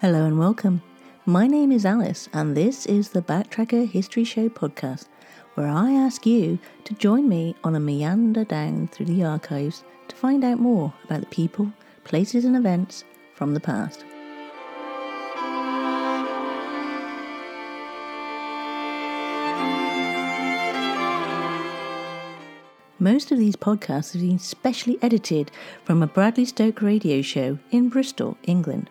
Hello and welcome. My name is Alice and this is the Backtracker History Show podcast, where I ask you to join me on a meander down through the archives to find out more about the people, places and events from the past. Most of these podcasts have been specially edited from a Bradley Stoke radio show in Bristol, England.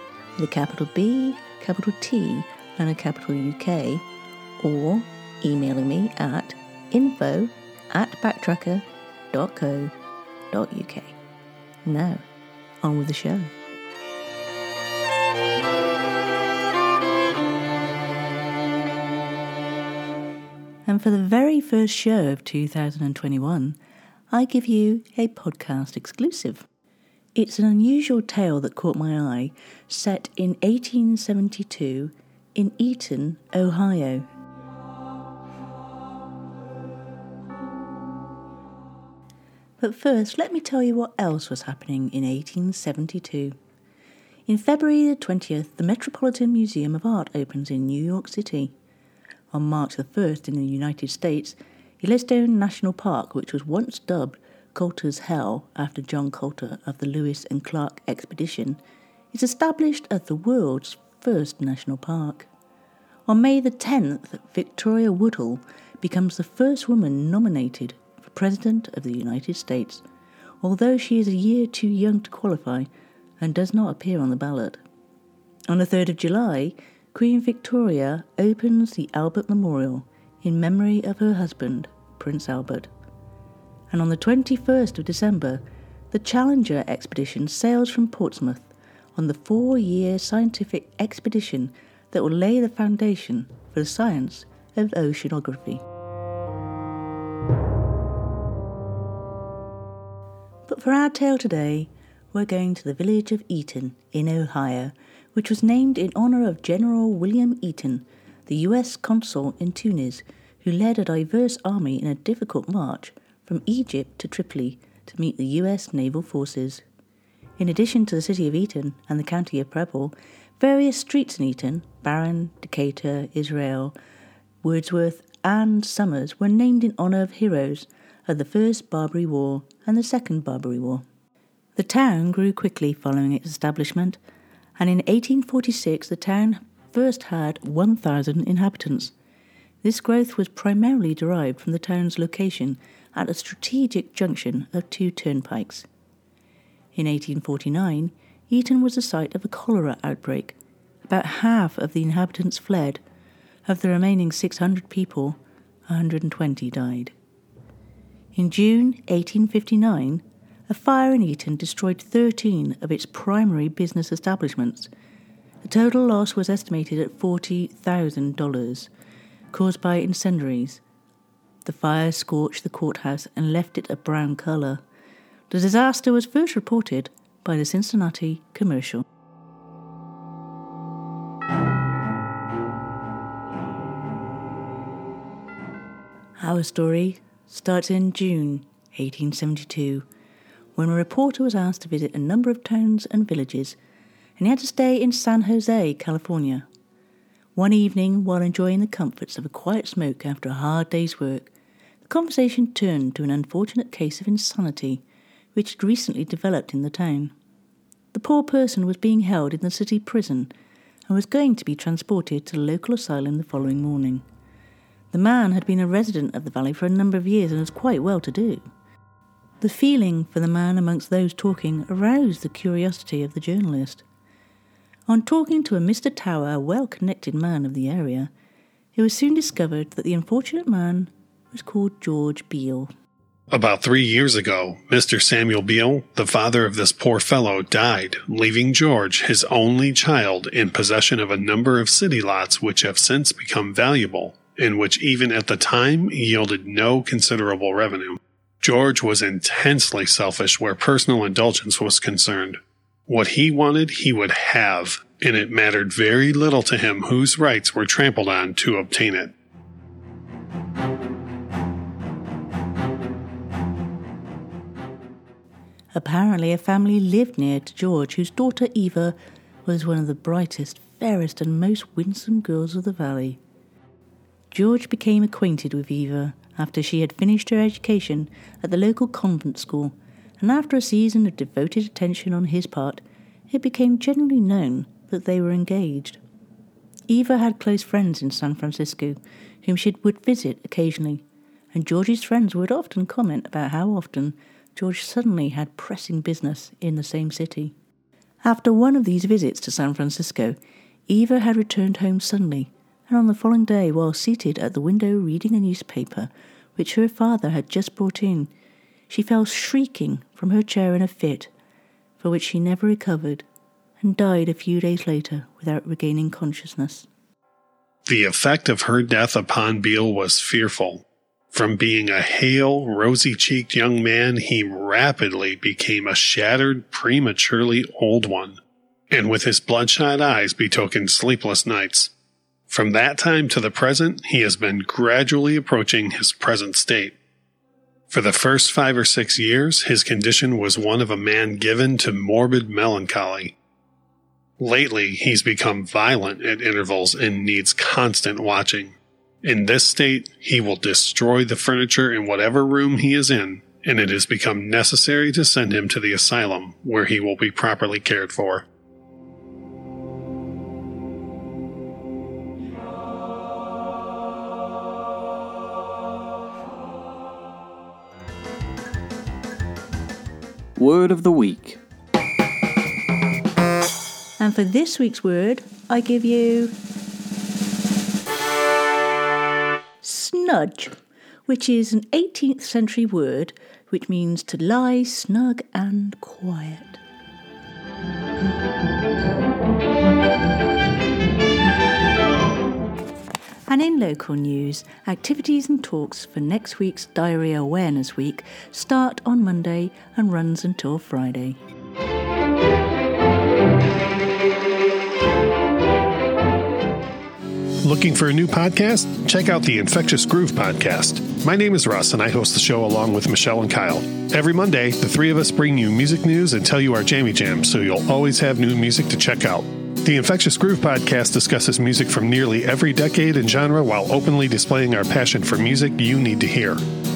with a capital B, capital T and a capital UK, or emailing me at info@backtracker.co.uk. Now, on with the show. And for the very first show of 2021, I give you a podcast exclusive. It's an unusual tale that caught my eye, set in 1872 in Eaton, Ohio. But first, let me tell you what else was happening in 1872. In February the 20th, the Metropolitan Museum of Art opens in New York City. On March the 1st in the United States, Yellowstone National Park, which was once dubbed Coulter's Hell after John Coulter of the Lewis and Clark Expedition, is established as the world's first national park. On May the 10th, Victoria Woodhull becomes the first woman nominated for President of the United States, although she is a year too young to qualify and does not appear on the ballot. On the 3rd of July, Queen Victoria opens the Albert Memorial in memory of her husband, Prince Albert. And on the 21st of December, the Challenger Expedition sails from Portsmouth on the 4-year scientific expedition that will lay the foundation for the science of oceanography. But for our tale today, we're going to the village of Eaton in Ohio, which was named in honour of General William Eaton, the US consul in Tunis, who led a diverse army in a difficult march from Egypt to Tripoli to meet the US naval forces. In addition to the city of Eaton and the county of Preble, various streets in Eaton, Barron, Decatur, Israel, Wordsworth and Summers were named in honour of heroes of the First Barbary War and the Second Barbary War. The town grew quickly following its establishment, and in 1846 the town first had 1,000 inhabitants. This growth was primarily derived from the town's location at a strategic junction of two turnpikes. In 1849, Eaton was the site of a cholera outbreak. About half of the inhabitants fled. Of the remaining 600 people, 120 died. In June 1859, a fire in Eaton destroyed 13 of its primary business establishments. The total loss was estimated at $40,000, caused by incendiaries. The fire scorched the courthouse and left it a brown colour. The disaster was first reported by the Cincinnati Commercial. Our story starts in June 1872, when a reporter was asked to visit a number of towns and villages, and he had to stay in San Jose, California. One evening, while enjoying the comforts of a quiet smoke after a hard day's work, the conversation turned to an unfortunate case of insanity, which had recently developed in the town. The poor person was being held in the city prison and was going to be transported to the local asylum the following morning. The man had been a resident of the valley for a number of years and was quite well-to-do. The feeling for the man amongst those talking aroused the curiosity of the journalist. On talking to a Mr. Tower, a well-connected man of the area, it was soon discovered that the unfortunate man was called George Beale. About 3 years ago, Mr. Samuel Beale, the father of this poor fellow, died, leaving George, his only child, in possession of a number of city lots which have since become valuable, and which even at the time yielded no considerable revenue. George was intensely selfish where personal indulgence was concerned. What he wanted, he would have, and it mattered very little to him whose rights were trampled on to obtain it. Apparently, a family lived near to George, whose daughter Eva was one of the brightest, fairest, and most winsome girls of the valley. George became acquainted with Eva after she had finished her education at the local convent school, and after a season of devoted attention on his part, it became generally known that they were engaged. Eva had close friends in San Francisco, whom she would visit occasionally, and George's friends would often comment about how often George suddenly had pressing business in the same city. After one of these visits to San Francisco, Eva had returned home suddenly, and on the following day, while seated at the window reading a newspaper, which her father had just brought in, she fell shrieking from her chair in a fit, for which she never recovered, and died a few days later without regaining consciousness. The effect of her death upon Beale was fearful. From being a hale, rosy-cheeked young man, he rapidly became a shattered, prematurely old one, and with his bloodshot eyes betokened sleepless nights. From that time to the present, he has been gradually approaching his present state. For the first 5 or 6 years, his condition was one of a man given to morbid melancholy. Lately, he's become violent at intervals and needs constant watching. In this state, he will destroy the furniture in whatever room he is in, and it has become necessary to send him to the asylum, where he will be properly cared for. Word of the Week. And for this week's word, I give you snudge, which is an 18th century word which means to lie snug and quiet. And in local news, activities and talks for next week's Diarrhea Awareness Week start on Monday and runs until Friday. Looking for a new podcast? Check out the Infectious Groove Podcast. My name is Russ, and I host the show along with Michelle and Kyle. Every Monday, the three of us bring you music news and tell you our jammy jam, so you'll always have new music to check out. The Infectious Groove Podcast discusses music from nearly every decade and genre while openly displaying our passion for music you need to hear.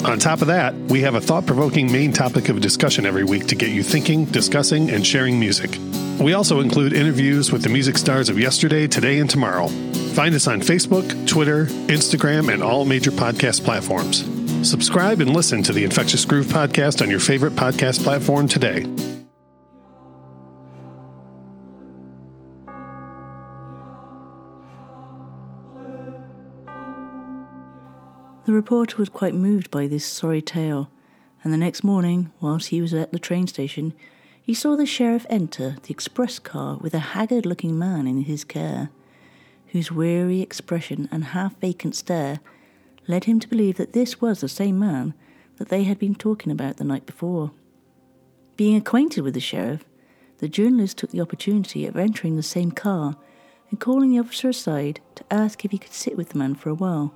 On top of that, we have a thought-provoking main topic of discussion every week to get you thinking, discussing, and sharing music. We also include interviews with the music stars of yesterday, today, and tomorrow. Find us on Facebook, Twitter, Instagram, and all major podcast platforms. Subscribe and listen to the Infectious Groove Podcast on your favorite podcast platform today. The reporter was quite moved by this sorry tale, and the next morning, whilst he was at the train station, he saw the sheriff enter the express car with a haggard-looking man in his care, whose weary expression and half-vacant stare led him to believe that this was the same man that they had been talking about the night before. Being acquainted with the sheriff, the journalist took the opportunity of entering the same car and calling the officer aside to ask if he could sit with the man for a while.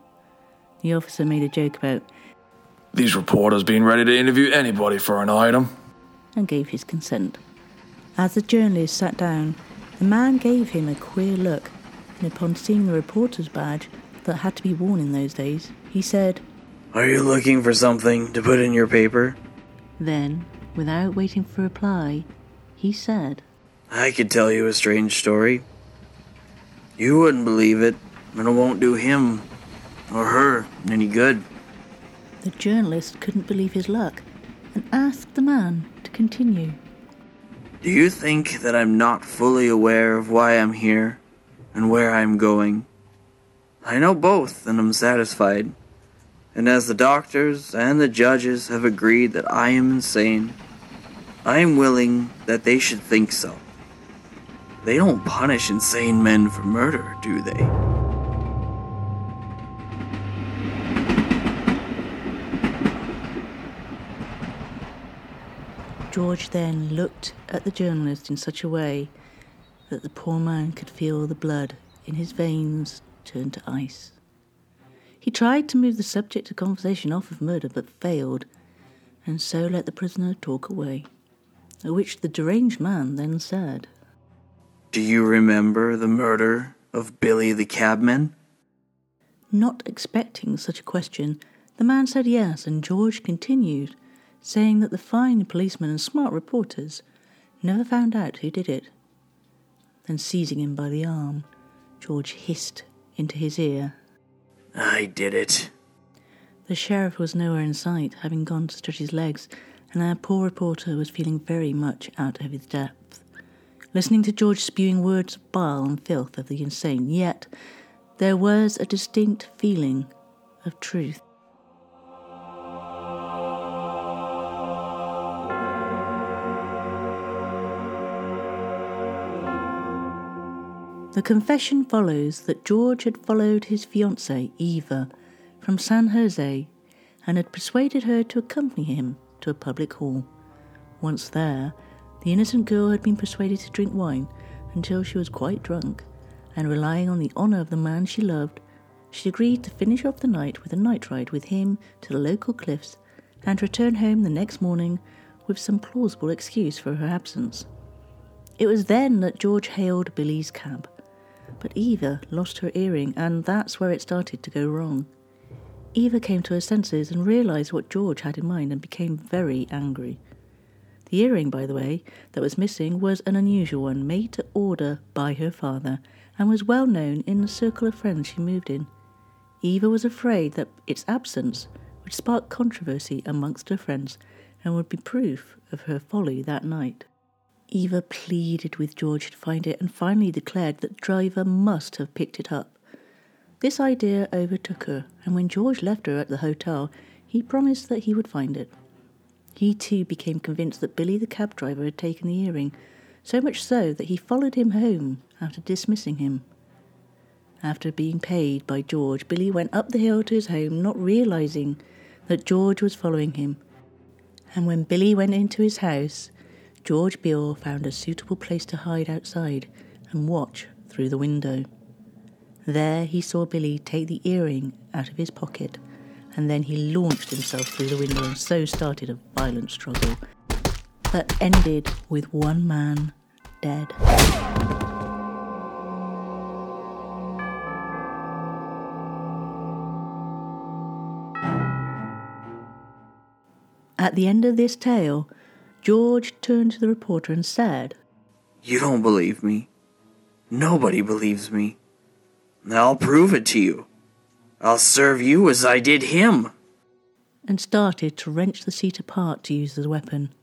The officer made a joke about "These reporters been ready to interview anybody for an item," and gave his consent. As the journalist sat down, the man gave him a queer look, and upon seeing the reporter's badge that had to be worn in those days, he said, "Are you looking for something to put in your paper?" Then, without waiting for a reply, he said, "I could tell you a strange story. You wouldn't believe it, and it won't do him or her any good." The journalist couldn't believe his luck and asked the man to continue. "Do you think that I'm not fully aware of why I'm here and where I'm going? I know both, and I'm satisfied. And as the doctors and the judges have agreed that I am insane, I am willing that they should think so. They don't punish insane men for murder, do they? George then looked at the journalist in such a way that the poor man could feel the blood in his veins turn to ice. He tried to move the subject of conversation off of murder, but failed, and so let the prisoner talk away, at which the deranged man then said, "Do you remember the murder of Billy the cabman?" Not expecting such a question, the man said yes, and George continued, saying that the fine policemen and smart reporters never found out who did it. Then seizing him by the arm, George hissed into his ear, "I did it." The sheriff was nowhere in sight, having gone to stretch his legs, and our poor reporter was feeling very much out of his depth, listening to George spewing words of bile and filth of the insane, yet there was a distinct feeling of truth. The confession follows that George had followed his fiancée, Eva, from San Jose and had persuaded her to accompany him to a public hall. Once there, the innocent girl had been persuaded to drink wine until she was quite drunk, and relying on the honour of the man she loved, she agreed to finish off the night with a night ride with him to the local cliffs and return home the next morning with some plausible excuse for her absence. It was then that George hailed Billy's cab, but Eva lost her earring, and that's where it started to go wrong. Eva came to her senses and realised what George had in mind and became very angry. The earring, by the way, that was missing was an unusual one, made to order by her father, and was well known in the circle of friends she moved in. Eva was afraid that its absence would spark controversy amongst her friends and would be proof of her folly that night. Eva pleaded with George to find it and finally declared that the driver must have picked it up. This idea overtook her, and when George left her at the hotel, he promised that he would find it. He too became convinced that Billy the cab driver had taken the earring, so much so that he followed him home after dismissing him. After being paid by George, Billy went up the hill to his home, not realising that George was following him. And when Billy went into his house, George Beale found a suitable place to hide outside and watch through the window. There he saw Billy take the earring out of his pocket, and then he launched himself through the window and so started a violent struggle that ended with one man dead. At the end of this tale, George turned to the reporter and said, "You don't believe me. Nobody believes me. I'll prove it to you. I'll serve you as I did him," and started to wrench the seat apart to use as a weapon.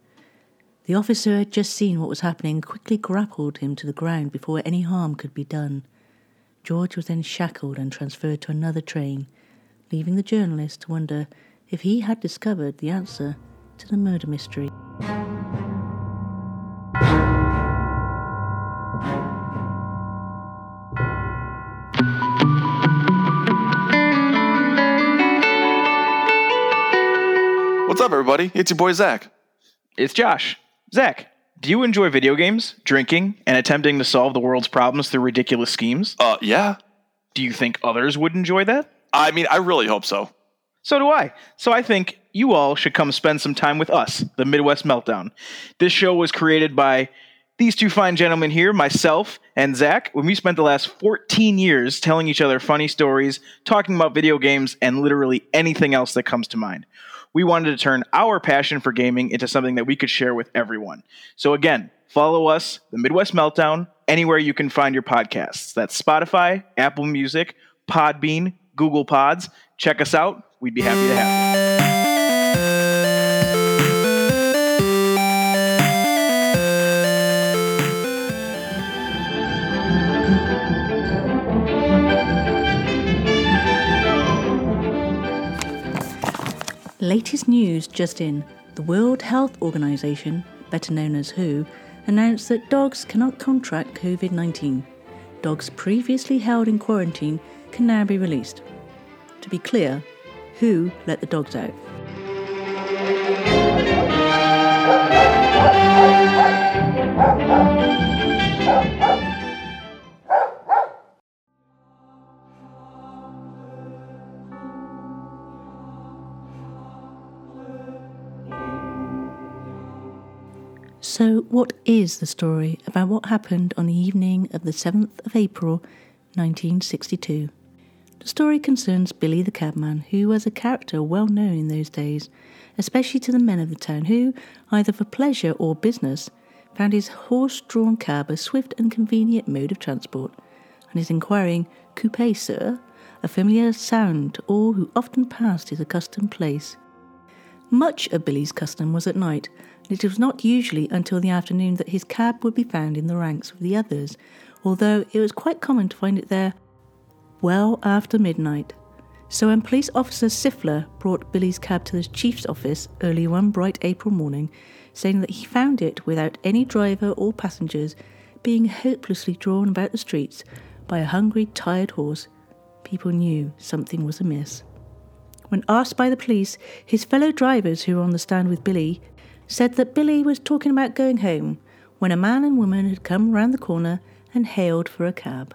The officer had just seen what was happening and quickly grappled him to the ground before any harm could be done. George was then shackled and transferred to another train, leaving the journalist to wonder if he had discovered the answer to the murder mystery. What's up, everybody? It's your boy, Zach. It's Josh. Zach, do you enjoy video games, drinking, and attempting to solve the world's problems through ridiculous schemes? Yeah. Do you think others would enjoy that? I mean, I really hope so. So do I. So I think you all should come spend some time with us, the Midwest Meltdown. This show was created by these two fine gentlemen here, myself and Zach, when we spent the last 14 years telling each other funny stories, talking about video games, and literally anything else that comes to mind. We wanted to turn our passion for gaming into something that we could share with everyone. So again, follow us, the Midwest Meltdown, anywhere you can find your podcasts. That's Spotify, Apple Music, Podbean, Google Pods. Check us out. We'd be happy to have you. Just in, the World Health Organization, better known as WHO, announced that dogs cannot contract COVID-19. Dogs previously held in quarantine can now be released. To be clear, WHO let the dogs out. So what is the story about what happened on the evening of the 7th of April 1962? The story concerns Billy the cabman, who was a character well known in those days, especially to the men of the town who, either for pleasure or business, found his horse-drawn cab a swift and convenient mode of transport, and his inquiring "Coupé, sir?" a familiar sound to all who often passed his accustomed place. Much of Billy's custom was at night, and it was not usually until the afternoon that his cab would be found in the ranks of the others, although it was quite common to find it there well after midnight. So when police officer Siffler brought Billy's cab to the chief's office early one bright April morning, saying that he found it without any driver or passengers, being hopelessly drawn about the streets by a hungry, tired horse, people knew something was amiss. When asked by the police, his fellow drivers who were on the stand with Billy said that Billy was talking about going home when a man and woman had come round the corner and hailed for a cab.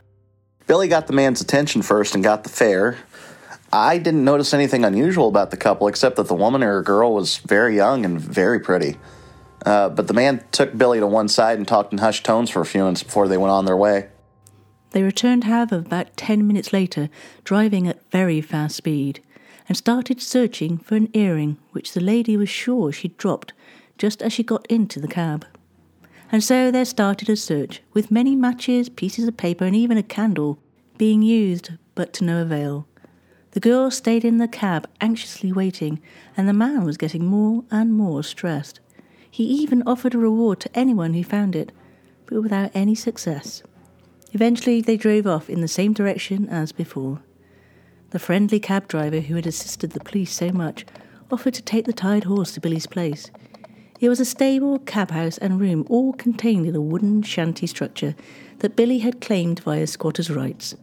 Billy got the man's attention first and got the fare. I didn't notice anything unusual about the couple except that the woman or girl was very young and very pretty. But the man took Billy to one side and talked in hushed tones for a few minutes before they went on their way. They returned, however, about 10 minutes later, driving at very fast speed, and started searching for an earring which the lady was sure she'd dropped just as she got into the cab. And so there started a search, with many matches, pieces of paper and even a candle being used, but to no avail. The girl stayed in the cab, anxiously waiting, and the man was getting more and more stressed. He even offered a reward to anyone who found it, but without any success. Eventually they drove off in the same direction as before. The friendly cab driver who had assisted the police so much offered to take the tired horse to Billy's place. It was a stable, cab house and room, all contained in a wooden shanty structure that Billy had claimed via squatter's rights.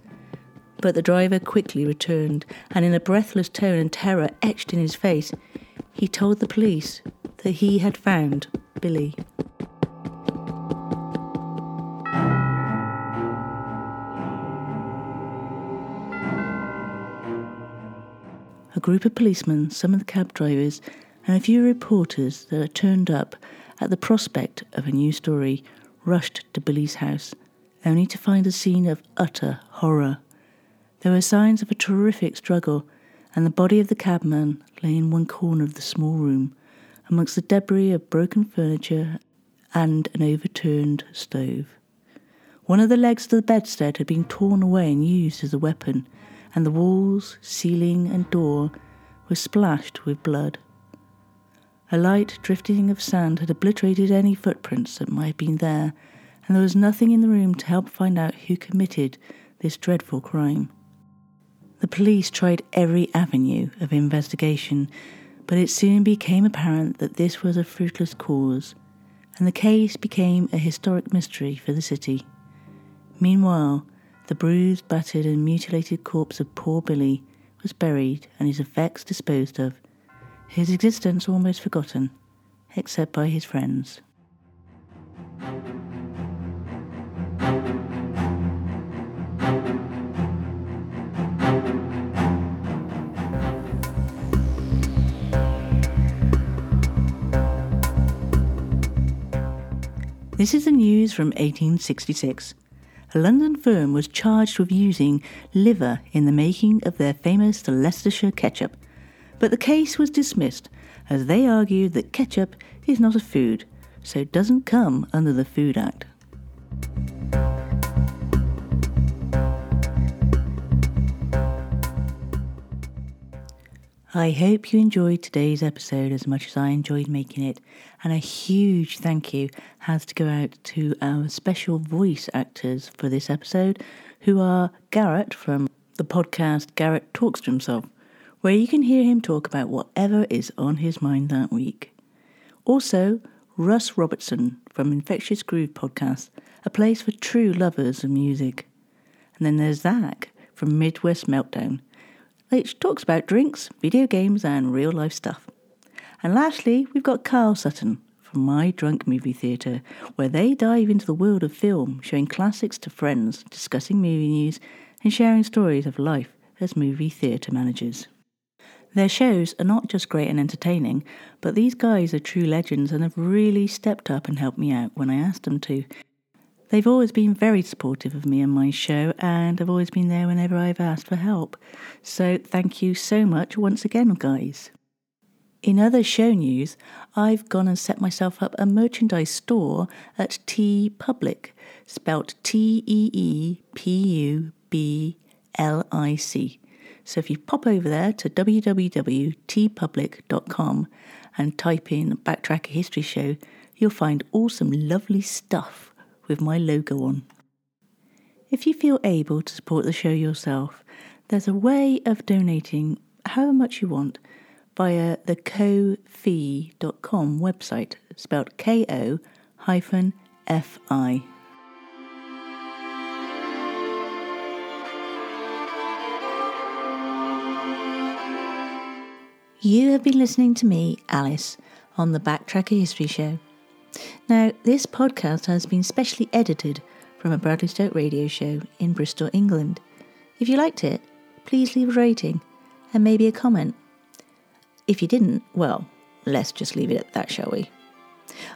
But the driver quickly returned, and in a breathless tone and terror etched in his face, he told the police that he had found Billy. A group of policemen, some of the cab drivers, and a few reporters that had turned up at the prospect of a new story rushed to Billy's house, only to find a scene of utter horror. There were signs of a terrific struggle, and the body of the cabman lay in one corner of the small room, amongst the debris of broken furniture and an overturned stove. One of the legs of the bedstead had been torn away and used as a weapon, and the walls, ceiling and door were splashed with blood. A light drifting of sand had obliterated any footprints that might have been there, and there was nothing in the room to help find out who committed this dreadful crime. The police tried every avenue of investigation, but it soon became apparent that this was a fruitless cause, and the case became a historic mystery for the city. Meanwhile, the bruised, battered and mutilated corpse of poor Billy was buried and his effects disposed of, his existence almost forgotten, except by his friends. This is the news from 1866. A London firm was charged with using liver in the making of their famous Leicestershire ketchup, but the case was dismissed as they argued that ketchup is not a food, so it doesn't come under the Food Act. I hope you enjoyed today's episode as much as I enjoyed making it, and a huge thank you has to go out to our special voice actors for this episode, who are Garrett from the podcast Garrett Talks to Himself, where you can hear him talk about whatever is on his mind that week. Also, Russ Robertson from Infectious Groove Podcast, a place for true lovers of music. And then there's Zach from Midwest Meltdown, which talks about drinks, video games and real life stuff. And lastly, we've got Carl Sutton from My Drunk Movie Theatre, where they dive into the world of film, showing classics to friends, discussing movie news and sharing stories of life as movie theatre managers. Their shows are not just great and entertaining, but these guys are true legends and have really stepped up and helped me out when I asked them to. They've always been very supportive of me and my show, and have always been there whenever I've asked for help. So thank you so much once again, guys. In other show news, I've gone and set myself up a merchandise store at TeePublic, spelt TeePublic. So if you pop over there to www.tpublic.com and type in Backtracker History Show, you'll find all some lovely stuff with my logo on. If you feel able to support the show yourself, there's a way of donating however much you want via the ko-fi.com website, spelled ko-fi. You have been listening to me, Alice, on the Backtracker History Show. Now, this podcast has been specially edited from a Bradley Stoke radio show in Bristol, England. If you liked it, please leave a rating and maybe a comment. If you didn't, well, let's just leave it at that, shall we?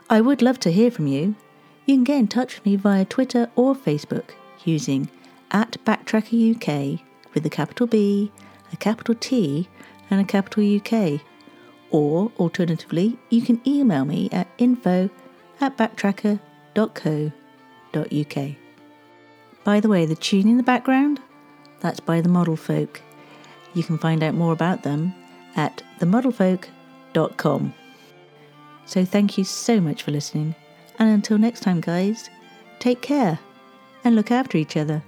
I would love to hear from you. You can get in touch with me via Twitter or Facebook using @BacktrackerUK with a capital B, a capital T, and a capital UK, or alternatively you can email me at info@backtracker.co.uk. By the way, the tune in the background, that's by The Model Folk. You can find out more about them at themodelfolk.com. So thank you so much for listening, and until next time guys, take care and look after each other.